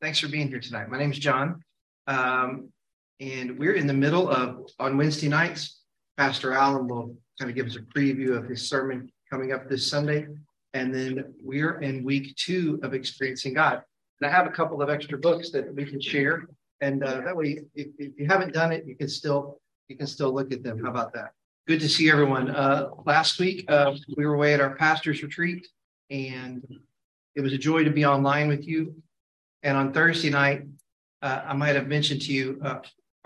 Thanks for being here tonight. My name is John, and we're in the middle of, on Wednesday nights, Pastor Allen will kind of give us a preview of his sermon coming up this Sunday, and then we're in week 2 of Experiencing God. And I have a couple of extra books that we can share, and that way, if you haven't done it, you can still look at them. How about that? Good to see everyone. Last week, we were away at our pastor's retreat, and it was a joy to be online with you. And on Thursday night, I might have mentioned to you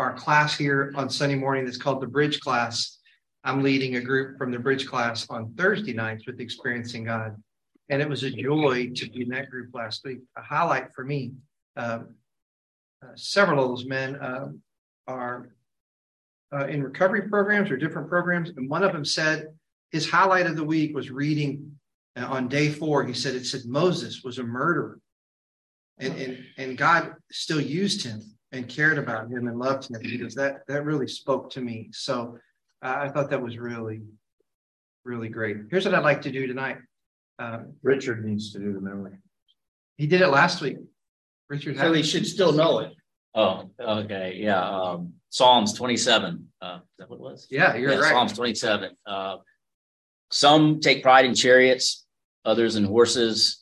our class here on Sunday morning that's called the Bridge Class. I'm leading a group from the Bridge Class on Thursday nights with Experiencing God. And it was a joy to be in that group last week. A highlight for me, several of those men are in recovery programs or different programs. And one of them said his highlight of the week was reading on day 4. He said, Moses was a murderer. And God still used him and cared about him and loved him, because that really spoke to me. So I thought that was really, really great. Here's what I'd like to do tonight. Richard needs to do the memory. He did it last week. Richard, so he should still know it. Oh, okay, yeah. Psalms 27. Is that what it was? Yeah, you're right. Psalms 27. Some take pride in chariots, others in horses.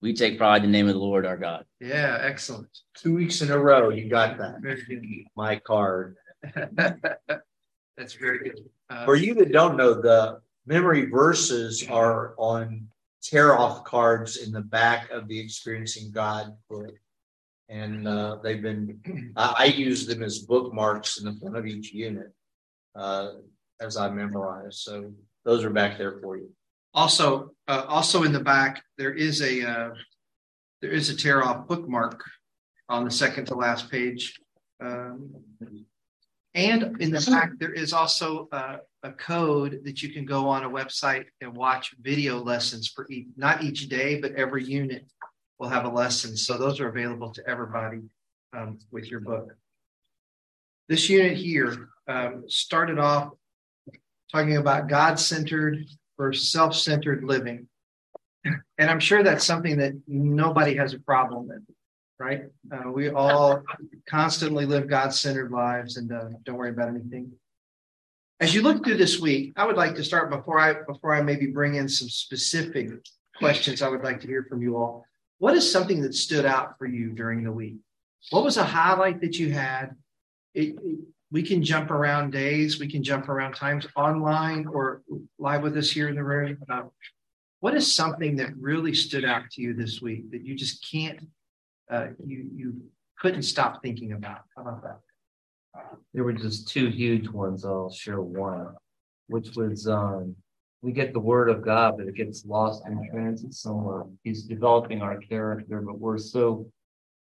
We take pride in the name of the Lord our God. Yeah, excellent. 2 weeks in a row, you got that. My card. That's very good. For you that don't know, the memory verses are on tear-off cards in the back of the Experiencing God book. And they've been, I use them as bookmarks in the front of each unit as I memorize. So those are back there for you. Also, in the back, there is a tear-off bookmark on the second to last page, and in the back there is also a code that you can go on a website and watch video lessons for not each day, but every unit will have a lesson. So those are available to everybody with your book. This unit here started off talking about God-centered for self-centered living. And I'm sure that's something that nobody has a problem with, right? We all constantly live God-centered lives and don't worry about anything. As you look through this week, I would like to start before I maybe bring in some specific questions I would like to hear from you all. What is something that stood out for you during the week? What was a highlight that you had? We can jump around days, we can jump around times, online or live with us here in the room. What is something that really stood out to you this week that you just can't, you couldn't stop thinking about? How about that? There were just 2 huge ones. I'll share one, which was we get the word of God, but it gets lost in transit somewhere. He's developing our character, but we're so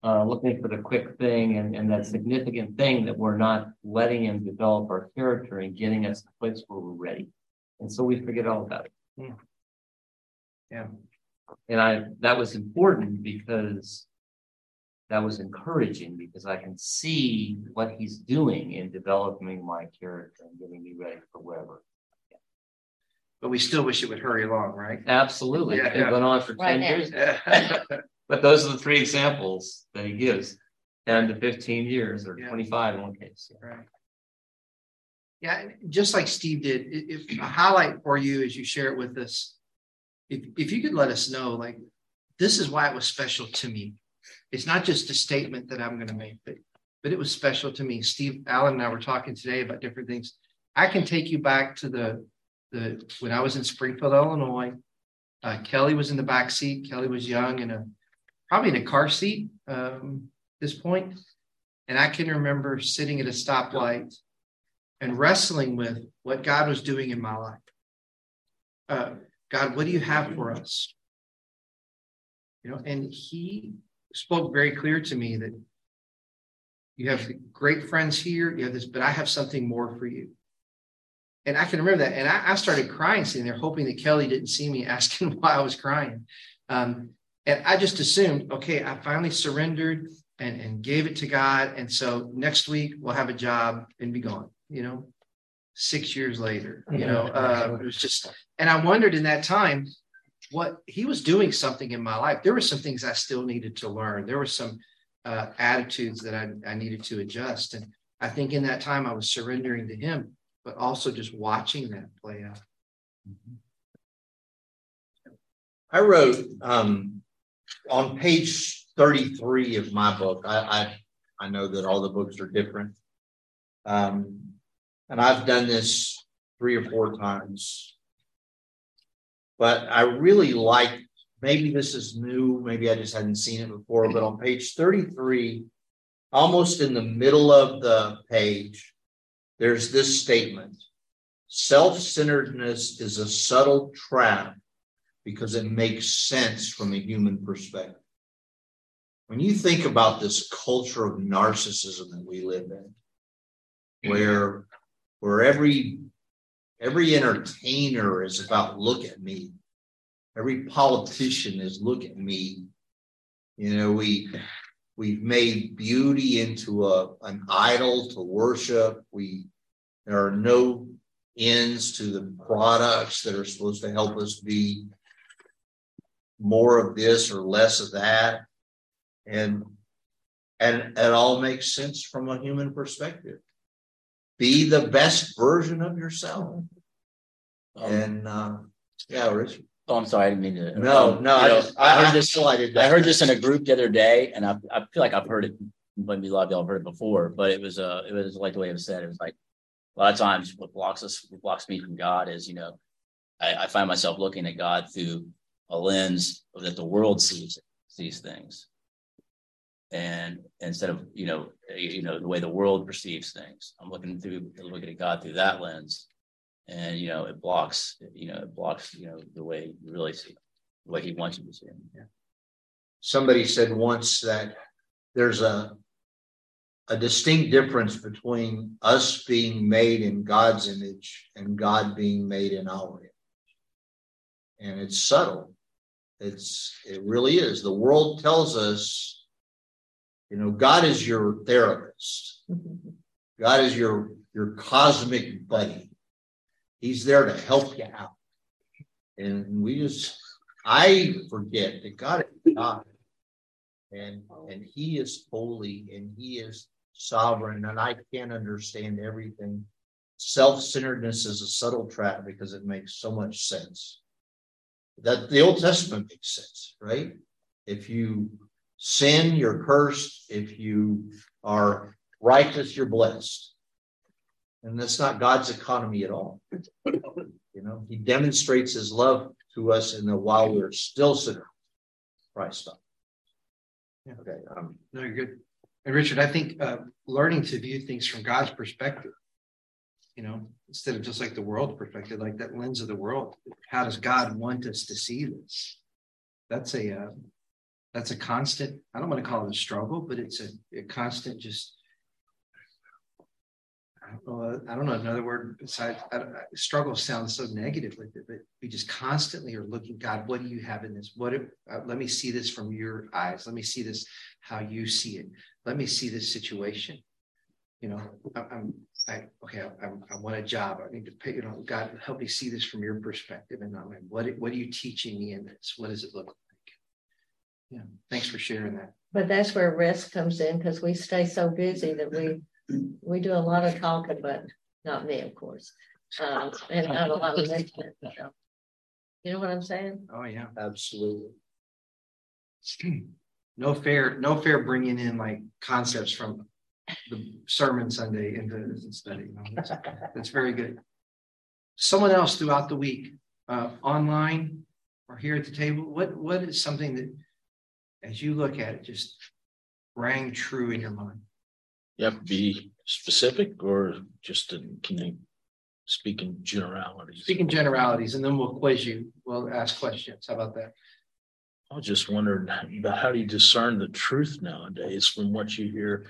looking for the quick thing and that significant thing that we're not letting him develop our character and getting us to a place where we're ready. And so we forget all about it. Yeah. Yeah. And that was important, because that was encouraging, because I can see what he's doing in developing my character and getting me ready for whatever. But we still wish it would hurry along, right? Absolutely. Yeah, It went on for 10 years. Yeah. But those are the 3 examples that he gives, 10 to 15 years or 25 in one case. Yeah. Right. Yeah, just like Steve did, if a highlight for you as you share it with us, if you could let us know, like, this is why it was special to me. It's not just a statement that I'm going to make, but it was special to me. Steve, Allen, and I were talking today about different things. I can take you back to the when I was in Springfield, Illinois. Kelly was in the back seat. Kelly was young and probably in a car seat at this point. And I can remember sitting at a stoplight and wrestling with what God was doing in my life. God, what do you have for us? You know, and he spoke very clear to me that you have great friends here, you have this, but I have something more for you. And I can remember that. And I started crying sitting there, hoping that Kelly didn't see me, asking why I was crying. And I just assumed, okay, I finally surrendered and gave it to God. And so next week we'll have a job and be gone, you know, 6 years later, you know, it was just, and I wondered in that time what he was doing something in my life. There were some things I still needed to learn. There were some attitudes that I needed to adjust. And I think in that time I was surrendering to him, but also just watching that play out. I wrote on page 33 of my book. I know that all the books are different. And I've done this 3 or 4 times. But I really like, maybe this is new, maybe I just hadn't seen it before, but on page 33, almost in the middle of the page, there's this statement: self-centeredness is a subtle trap because it makes sense from a human perspective. When you think about this culture of narcissism that we live in, where every entertainer is about look at me, every politician is look at me. You know, we've made beauty into an idol to worship. There are no ends to the products that are supposed to help us be more of this or less of that. And it all makes sense from a human perspective. Be the best version of yourself. Richard. Oh, I'm sorry. I didn't mean to. No. I heard this in a group the other day, and I feel like I've heard it. Maybe a lot of y'all have heard it before, but it was like the way it was said. It was like a lot of times what blocks me from God is, you know, I find myself looking at God through a lens that the world sees things, and instead of you know the way the world perceives things, I'm looking at God through that lens. And, you know, it blocks the way you really see it, the way he wants you to see it. Yeah. Somebody said once that there's a distinct difference between us being made in God's image and God being made in our image. And it's subtle. It really is. The world tells us, you know, God is your therapist. God is your cosmic buddy. He's there to help you out. And I forget that God is God. And he is holy and he is sovereign. And I can't understand everything. Self-centeredness is a subtle trap because it makes so much sense. That the Old Testament makes sense, right? If you sin, you're cursed. If you are righteous, you're blessed. And that's not God's economy at all. You know, he demonstrates his love to us in the while we're still sinners. Christ died. Yeah. Okay. No, you're good. And Richard, I think learning to view things from God's perspective, you know, instead of just like the world perspective, like that lens of the world. How does God want us to see this? That's a constant. I don't want to call it a struggle, but it's a constant just. I don't know another word besides struggle sounds so negative like that, but we just constantly are looking, God, what do you have in this? Let me see this from your eyes. Let me see this, how you see it. Let me see this situation. You know, I want a job. I need to pay, you know, God, help me see this from your perspective. And I'm like, what are you teaching me in this? What does it look like? Yeah. Thanks for sharing that. But that's where rest comes in, because we stay so busy that we do a lot of talking, but not me, of course, and not a lot of listening. So. You know what I'm saying? Oh yeah, absolutely. No fair bringing in like concepts from the sermon Sunday into study. No, that's very good. Someone else throughout the week, online or here at the table, what is something that, as you look at it, just rang true in your mind? You have to be specific, or just can you speak in generalities? Speak in generalities, and then we'll quiz you. We'll ask questions. How about that? I was just wondering about how do you discern the truth nowadays from what you hear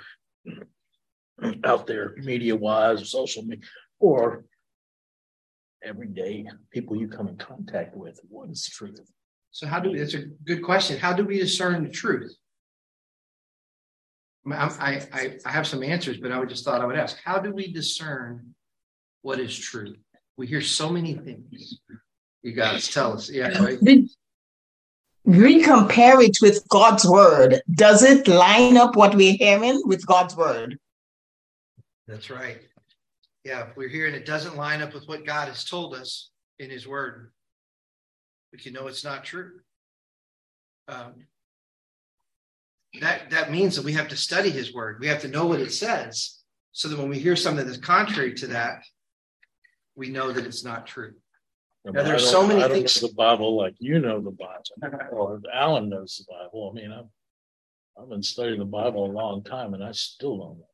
out there, media-wise, social media, or everyday people you come in contact with. What is truth? So that's a good question. How do we discern the truth? I have some answers, but I just thought I would ask, how do we discern what is true? We hear so many things. You guys tell us. Yeah, right? we compare it with God's word. Does it line up what we're hearing with God's word? That's right. Yeah, if we're hearing it doesn't line up with what God has told us in his word, we can know it's not true. That means that we have to study his word. We have to know what it says so that when we hear something that's contrary to that, we know that it's not true. Now, there's so many things. I don't know the Bible like you know the Bible, or Alan knows the Bible. I mean, I've been studying the Bible a long time, and I still don't know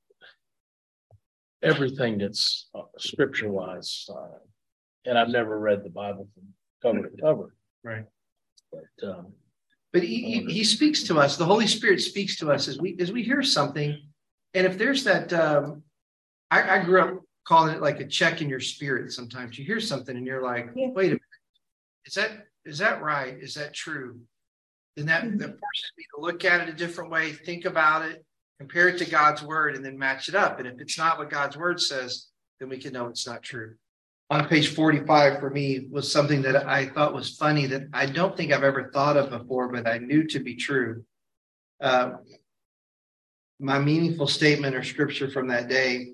everything that's scripture-wise. And I've never read the Bible from cover to cover. Right. But he speaks to us. The Holy Spirit speaks to us as we hear something. And if there's that, I grew up calling it like a check in your spirit. Sometimes you hear something and you're like, wait a minute, is that right? Is that true? Then that forces me to look at it a different way, think about it, compare it to God's word, and then match it up. And if it's not what God's word says, then we can know it's not true. On page 45 for me was something that I thought was funny that I don't think I've ever thought of before, but I knew to be true. My meaningful statement or scripture from that day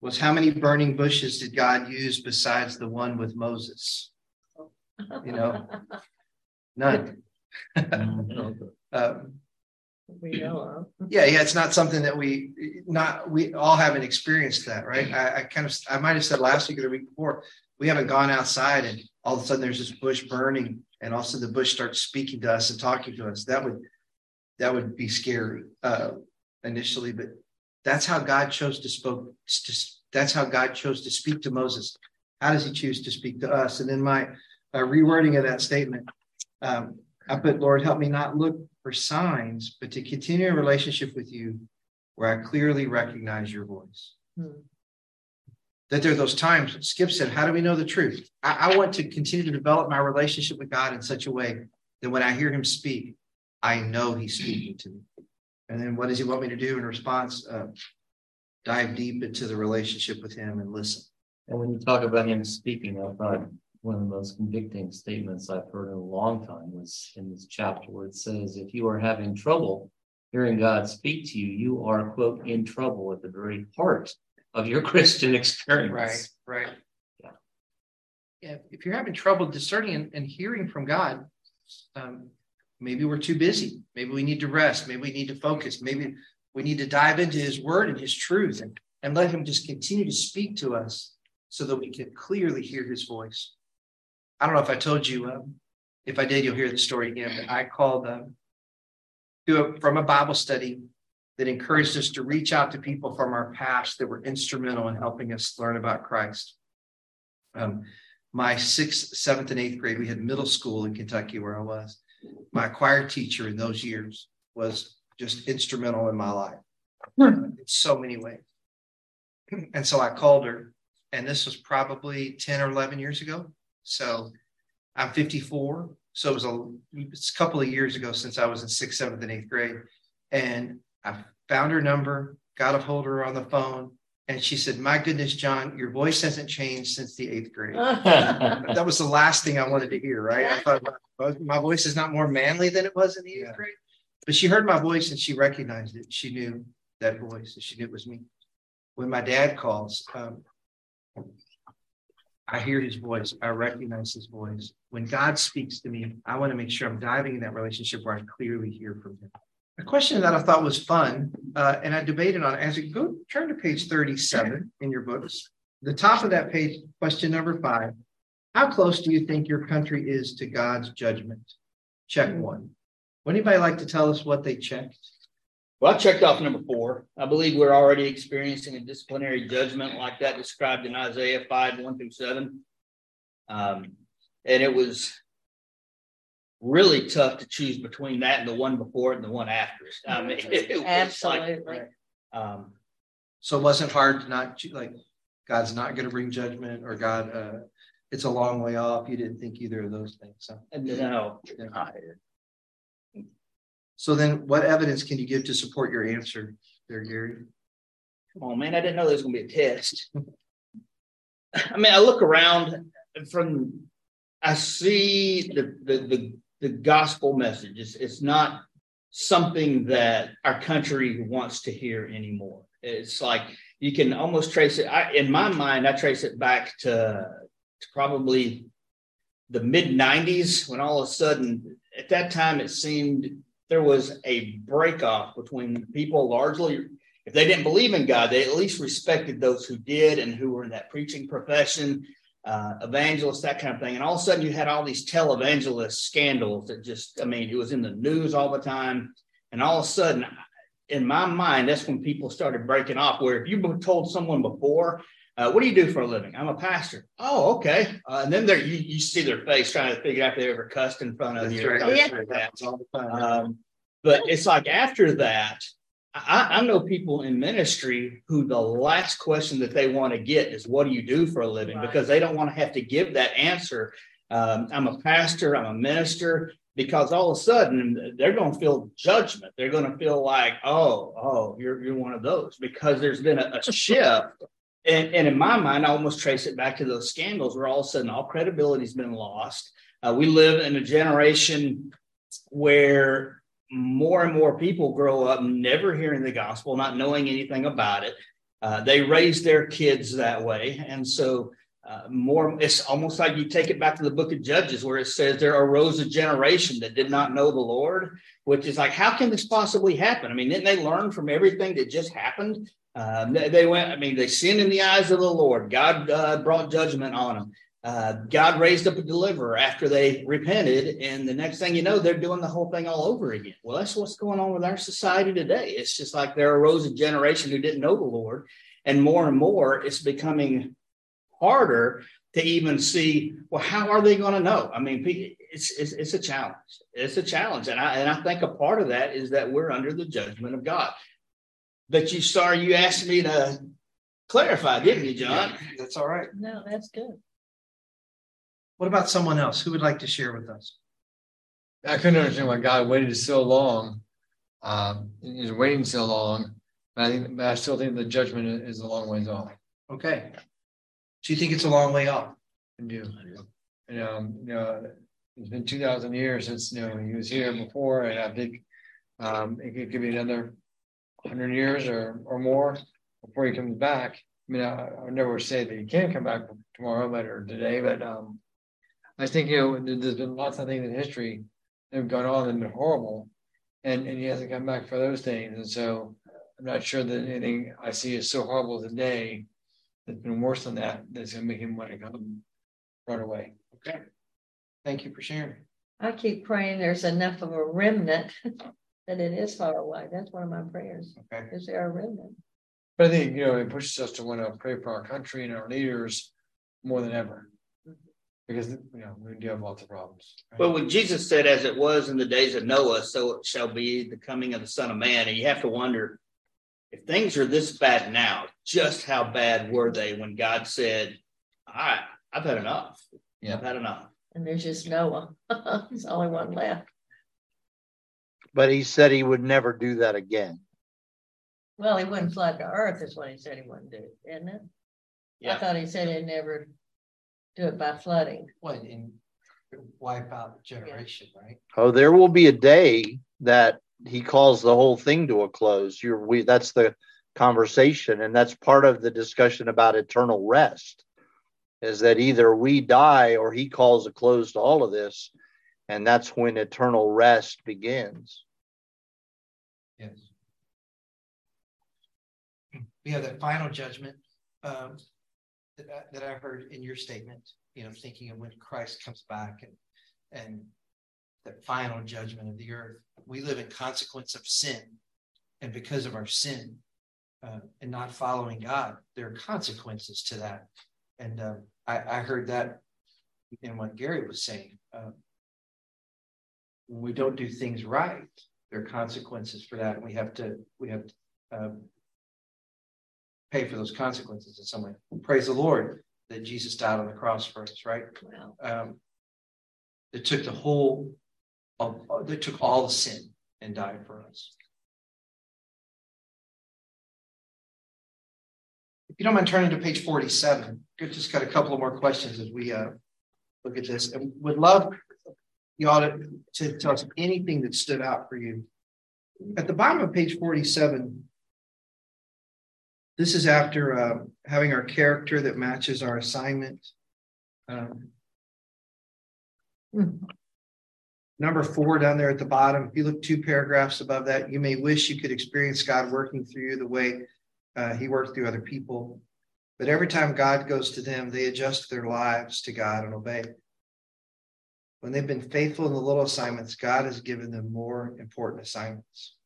was, how many burning bushes did God use besides the one with Moses? You know, none. We know of. Yeah, it's not something that we all haven't experienced that, right? I might have said last week or the week before, we haven't gone outside and all of a sudden there's this bush burning and also the bush starts speaking to us and talking to us. That would be scary initially, but that's how God chose to that's how God chose to speak to Moses. How does he choose to speak to us? And then my rewording of that statement, I put, Lord, help me not look for signs, but to continue a relationship with you where I clearly recognize your voice. That there are those times, Skip said, how do we know the truth? I want to continue to develop my relationship with God in such a way that when I hear him speak, I know he's speaking to me. And then what does he want me to do in response? Dive deep into the relationship with him and listen. And when you talk about him speaking, I thought one of the most convicting statements I've heard in a long time was in this chapter where it says, if you are having trouble hearing God speak to you, you are, quote, in trouble at the very heart of your Christian experience. Right, right. Yeah. If you're having trouble discerning and hearing from God, maybe we're too busy. Maybe we need to rest. Maybe we need to focus. Maybe we need to dive into his word and his truth and let him just continue to speak to us so that we can clearly hear his voice. I don't know if I told you, if I did, you'll hear the story again, but I called from a Bible study that encouraged us to reach out to people from our past that were instrumental in helping us learn about Christ. My 6th, 7th, and 8th grade, we had middle school in Kentucky where I was. My choir teacher in those years was just instrumental in my life in so many ways. And so I called her, and this was probably 10 or 11 years ago. So I'm 54. So it's a couple of years ago since I was in 6th, 7th, and 8th grade. And I found her number, got a hold of her on the phone. And she said, my goodness, John, your voice hasn't changed since the 8th grade. That was the last thing I wanted to hear, right? I thought my voice is not more manly than it was in the 8th grade. But she heard my voice and she recognized it. She knew that voice and she knew it was me. When my dad calls, I hear his voice. I recognize his voice. When God speaks to me, I want to make sure I'm diving in that relationship where I clearly hear from him. A question that I thought was fun, and I debated on as you go, turn to page 37 in your books. The top of that page, question number 5. How close do you think your country is to God's judgment? Check 1. Would anybody like to tell us what they checked? Well, I checked off number 4. I believe we're already experiencing a disciplinary judgment like that described in Isaiah 5, 1-7. And it was really tough to choose between that and the one before and the one after. I mean, it absolutely. Like, so it wasn't hard to not like God's not going to bring judgment or God, it's a long way off. You didn't think either of those things. So. No. Yeah. So then what evidence can you give to support your answer there, Gary? Oh man, I didn't know there was going to be a test. I mean, I look around I see the the gospel message. It's not something that our country wants to hear anymore. It's like you can almost trace it. In my mind, I trace it back to probably the mid-90s, when all of a sudden, at that time, it seemed there was a break-off between people largely. If they didn't believe in God, they at least respected those who did and who were in that preaching profession, evangelists, that kind of thing. And all of a sudden, you had all these televangelist scandals that just, I mean, it was in the news all the time. And all of a sudden, in my mind, that's when people started breaking off, where if you told someone before, what do you do for a living? I'm a pastor. Oh, okay. And then you see their face trying to figure out if they ever cussed in front of you. But it's like after that, I know people in ministry who the last question that they want to get is, what do you do for a living? Right. Because they don't want to have to give that answer. I'm a pastor, I'm a minister, because all of a sudden they're going to feel judgment. They're going to feel like, oh, you're one of those, because there's been a shift. And in my mind, I almost trace it back to those scandals where all of a sudden all credibility has been lost. We live in a generation where more and more people grow up never hearing the gospel, not knowing anything about it. They raise their kids that way. And so it's almost like you take it back to the book of Judges, where it says there arose a generation that did not know the Lord, which is like, how can this possibly happen? I mean, didn't they learn from everything that just happened? They sinned in the eyes of the Lord. God brought judgment on them. God raised up a deliverer after they repented. And the next thing you know, they're doing the whole thing all over again. Well, that's what's going on with our society today. It's just like there arose a generation who didn't know the Lord. And more, it's becoming harder to even see, well, how are they going to know? I mean, it's a challenge. It's a challenge. And I think a part of that is that we're under the judgment of God. But you asked me to clarify, didn't you, John? Yeah, that's all right. No, that's good. What about someone else? Who would like to share with us? I couldn't understand why God waited so long. He's waiting so long. But I still think the judgment is a long ways off. Okay. So you think it's a long way off? I do. And, it's been 2,000 years since he was here before, and I think it could be another 100 years or more before he comes back. I mean, I would never say that he can't come back tomorrow, later today, but I think, there's been lots of things in history that have gone on and been horrible, and he hasn't come back for those things. And so I'm not sure that anything I see is so horrible today that's been worse than that that's going to make him want to come right away. Okay. Thank you for sharing. I keep praying there's enough of a remnant that it is far away. That's one of my prayers. Okay. Is there a remnant? But I think, it pushes us to want to pray for our country and our leaders more than ever, because, we do have lots of problems. Right? Well, when Jesus said, as it was in the days of Noah, so it shall be the coming of the Son of Man. And you have to wonder, if things are this bad now, just how bad were they when God said, all right, I've had enough. Yeah. I've had enough. And there's just Noah. There's only one left. But he said he would never do that again. Well, he wouldn't flood the earth is what he said he wouldn't do, isn't it? Yeah. I thought he said he'd never do it by flooding. Well, and wipe out the generation, yeah. Right? Oh, there will be a day that he calls the whole thing to a close. That's the conversation, and that's part of the discussion about eternal rest, is that either we die or he calls a close to all of this, and that's when eternal rest begins. Yes. We have that final judgment that I heard in your statement, thinking of when Christ comes back and that final judgment of the earth. We live in consequence of sin, and because of our sin and not following God, there are consequences to that. And I heard that in what Gary was saying. When we don't do things right, there are consequences for that. And we have to pay for those consequences in some way. Praise the Lord that Jesus died on the cross for us, right? Wow. That took all the sin and died for us. If you don't mind turning to page 47, just got a couple of more questions as we look at this, and would love You ought to tell us anything that stood out for you. At the bottom of page 47, this is after having our character that matches our assignment. Number 4 down there at the bottom, if you look 2 paragraphs above that, you may wish you could experience God working through you the way he worked through other people. But every time God goes to them, they adjust their lives to God and obey. When they've been faithful in the little assignments, God has given them more important assignments.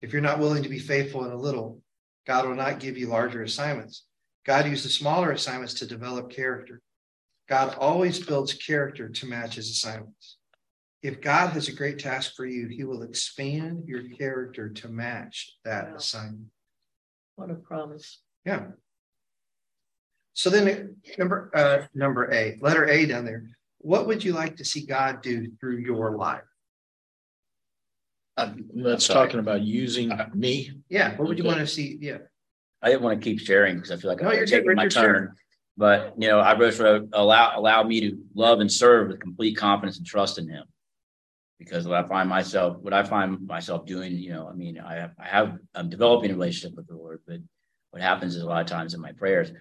If you're not willing to be faithful in a little, God will not give you larger assignments. God used the smaller assignments to develop character. God always builds character to match his assignments. If God has a great task for you, he will expand your character to match that assignment. What a promise. Yeah. So then number A, letter A down there. What would you like to see God do through your life? That's talking about using me. Yeah. What would you want to see? Yeah. I didn't want to keep sharing because I feel like I'm taking my turn. But, you know, I just wrote, allow me to love and serve with complete confidence and trust in him. Because what I find myself doing, you know, I mean, I'm developing a relationship with the Lord, but what happens is a lot of times in my prayers,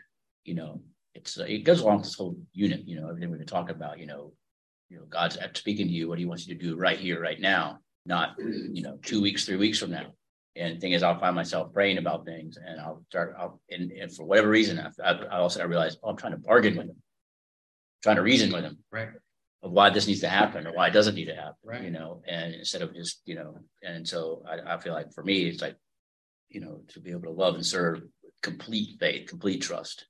you know, it goes along with this whole unit, you know, everything we've been talking about, you know, God's speaking to you, what he wants you to do right here, right now, not, you know, 2 weeks, 3 weeks from now. And the thing is, I'll find myself praying about things, and and for whatever reason, I realize, I'm trying to bargain with him, trying to reason with him, right, of why this needs to happen or why it doesn't need to happen, right. You know, and instead of just, you know, and so I feel like for me, it's like, you know, to be able to love and serve with complete faith, complete trust,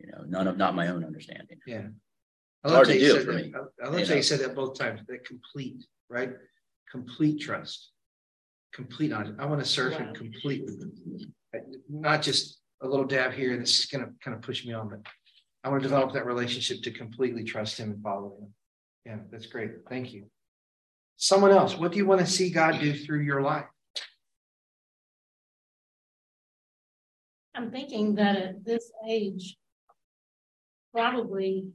you know, not my own understanding. Yeah. It's hard to do for me. I love how you said that both times, that complete, right? Complete trust. Complete knowledge. I want to serve him completely, not just a little dab here. This is going to kind of push me on, but I want to develop that relationship to completely trust him and follow him. Yeah, that's great. Thank you. Someone else, what do you want to see God do through your life? I'm thinking that at this age, probably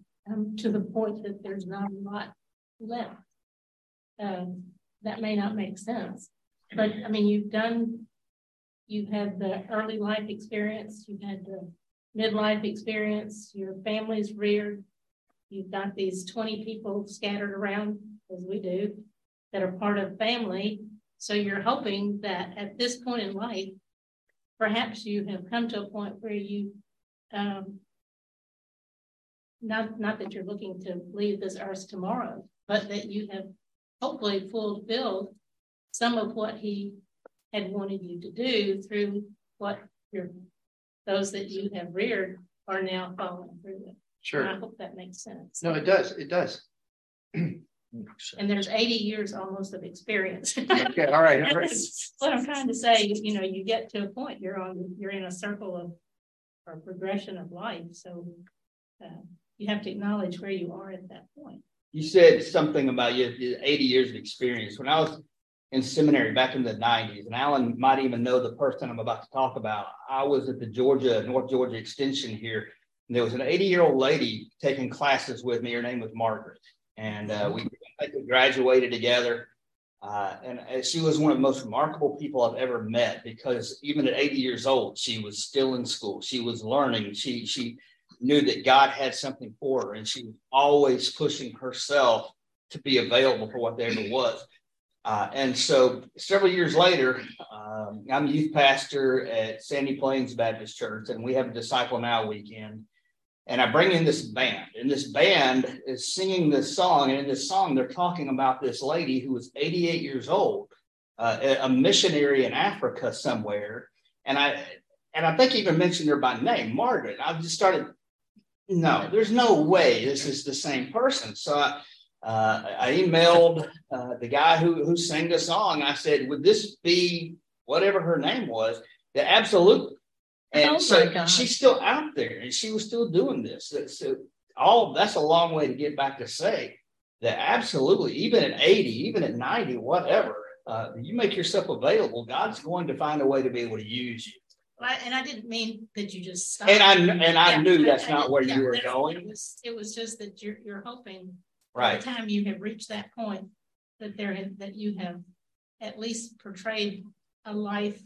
to the point that there's not a lot left. That may not make sense. But I mean, you've had the early life experience, you've had the midlife experience, your family's reared, you've got these 20 people scattered around, as we do, that are part of family. So you're hoping that at this point in life, perhaps you have come to a point where you, not that you're looking to leave this earth tomorrow, but that you have hopefully fulfilled some of what he had wanted you to do through what those that you have reared are now following through with. Sure. And I hope that makes sense. No, it does. It does. And there's 80 years almost of experience. Okay. All right. All right. What I'm trying to say, you know, you get to a point, you're in a circle of or progression of life. So you have to acknowledge where you are at that point. You said something about your 80 years of experience. When I was in seminary back in the 90s, and Alan might even know the person I'm about to talk about. I was at the Georgia North Georgia Extension here, and there was an 80-year-old lady taking classes with me. Her name was Margaret, and we graduated together. And she was one of the most remarkable people I've ever met because even at 80 years old, she was still in school. She was learning. She knew that God had something for her, and she was always pushing herself to be available for whatever it was. And so several years later, I'm a youth pastor at Sandy Plains Baptist Church, and we have a Disciple Now weekend. And I bring in this band, and this band is singing this song. And in this song, they're talking about this lady who was 88 years old, a missionary in Africa somewhere. And I think even mentioned her by name, Margaret. I just started, no, there's no way this is the same person. So I emailed the guy who sang the song. I said, would this be whatever her name was? Yeah, absolutely. And so she's still out there, and she was still doing this. So that's a long way to get back to say that absolutely, even at 80, even at 90, whatever, you make yourself available, God's going to find a way to be able to use you. And I didn't mean that you just stopped. And I knew that's not where you were going. It was just that you're hoping Right. By the time you have reached that point, that you have at least portrayed a life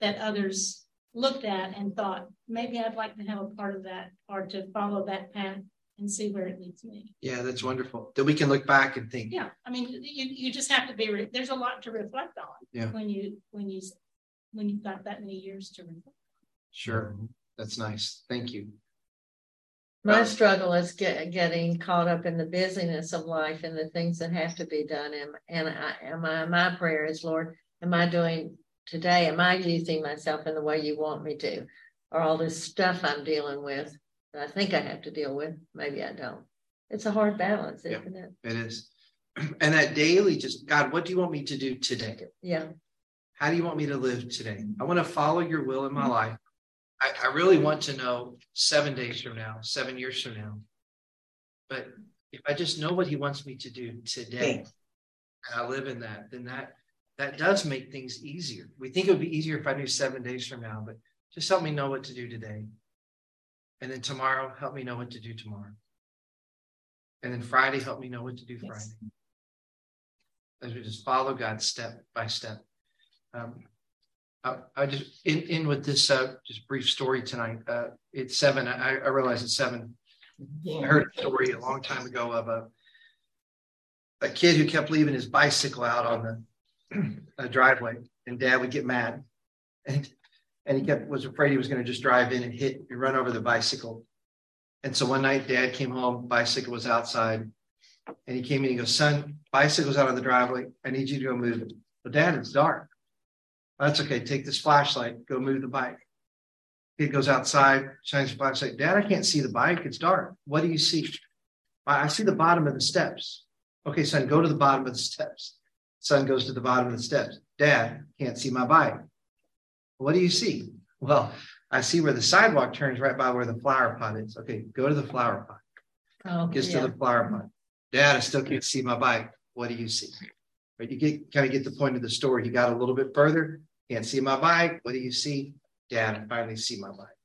that others looked at and thought, maybe I'd like to have a part of that or to follow that path and see where it leads me. Yeah, that's wonderful. That we can look back and think. Yeah, I mean, you just have to be, there's a lot to reflect on when you've got that many years to reflect on. Sure, that's nice. Thank you. My struggle is getting caught up in the busyness of life and the things that have to be done. And my prayer is, Lord, am I doing today? Am I using myself in the way you want me to? Or all this stuff I'm dealing with that I think I have to deal with, maybe I don't. It's a hard balance, isn't it? It is. And that daily, just, God, what do you want me to do today? Yeah. How do you want me to live today? I want to follow your will in my life. I really want to know 7 days from now, 7 years from now. But if I just know what he wants me to do today, and I live in that, then that does make things easier. We think it would be easier if I knew 7 days from now, but just help me know what to do today. And then tomorrow, help me know what to do tomorrow. And then Friday, help me know what to do Friday. As we just follow God step by step. I just end with this just brief story tonight. It's seven. I realize it's seven. I heard a story a long time ago of a kid who kept leaving his bicycle out on the driveway, and Dad would get mad, and he was afraid he was going to just drive in and run over the bicycle. And so one night, Dad came home. Bicycle was outside, and he came in. He goes, "Son, bicycle's out on the driveway. I need you to go move it." "Well, Dad, it's dark." "That's okay. Take this flashlight. Go move the bike." Kid goes outside, shines the flashlight. "Dad, I can't see the bike. It's dark." "What do you see?" "I see the bottom of the steps." "Okay, son, go to the bottom of the steps." Son goes to the bottom of the steps. "Dad, can't see my bike." "What do you see?" "Well, I see where the sidewalk turns right by where the flower pot is." "Okay, go to the flower pot." Gets to the flower pot. "Dad, I still can't see my bike." "What do you see?" Right, you kind of get the point of the story. He got a little bit further. "Can't see my bike." "What do you see?" "Dad, I finally see my bike."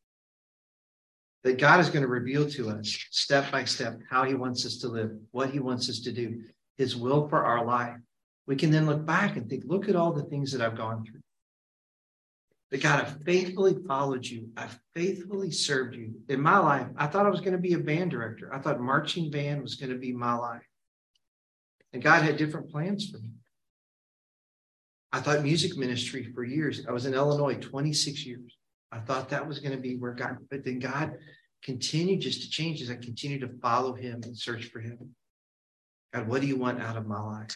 That God is going to reveal to us step by step how he wants us to live, what he wants us to do, his will for our life. We can then look back and think, look at all the things that I've gone through. That God, I've faithfully followed you. I've faithfully served you. In my life, I thought I was going to be a band director. I thought marching band was going to be my life. And God had different plans for me. I thought music ministry for years. I was in Illinois 26 years. I thought that was going to be where God, but then God continued just to change as I continued to follow him and search for him. God, what do you want out of my life?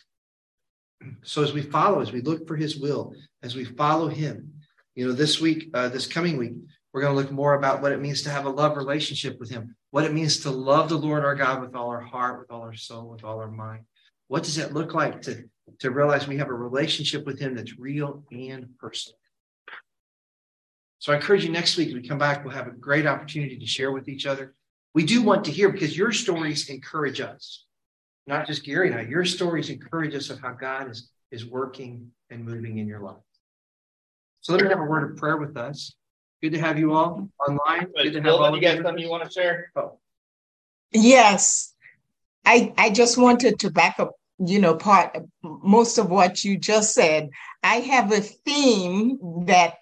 So as we follow, as we look for his will, as we follow him, this week, this coming week, we're going to look more about what it means to have a love relationship with him, what it means to love the Lord our God with all our heart, with all our soul, with all our mind. What does it look like to realize we have a relationship with him that's real and personal? So I encourage you, next week, as we come back, we'll have a great opportunity to share with each other. We do want to hear, because your stories encourage us, not just Gary and I. Your stories encourage us of how God is working and moving in your life. So let me have a word of prayer with us. Good to have you all online. Good to have all of you. You got something you want to share? Oh. Yes. I just wanted to back up most of what you just said. I have a theme that,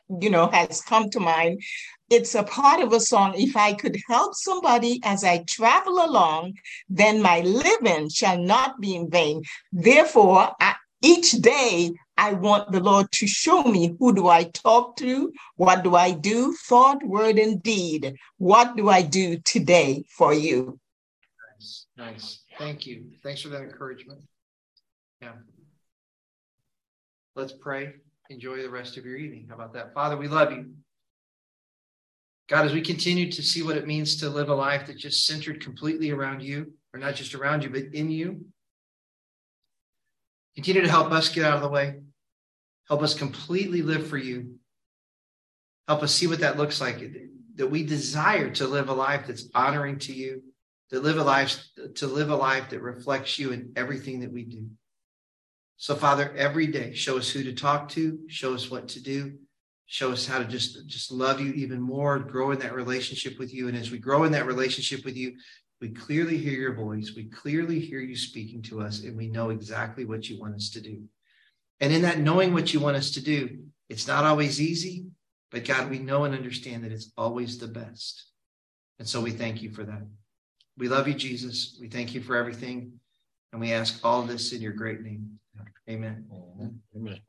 has come to mind. It's a part of a song. If I could help somebody as I travel along, then my living shall not be in vain. Therefore, each day I want the Lord to show me, who do I talk to? What do I do? Thought, word, and deed. What do I do today for you? Nice. Thank you. Thanks for that encouragement. Yeah. Let's pray. Enjoy the rest of your evening. How about that? Father, we love you. God, as we continue to see what it means to live a life that's just centered completely around you, or not just around you, but in you, continue to help us get out of the way. Help us completely live for you. Help us see what that looks like, that we desire to live a life that's honoring to you, to live a life that reflects you in everything that we do. So, Father, every day, show us who to talk to, show us what to do, show us how to just love you even more, grow in that relationship with you. And as we grow in that relationship with you, We clearly hear your voice. We clearly hear you speaking to us, and we know exactly what you want us to do. And in that knowing what you want us to do, it's not always easy, but God, we know and understand that it's always the best. And so we thank you for that. We love you, Jesus. We thank you for everything. And we ask all this in your great name. Amen. Amen. Amen.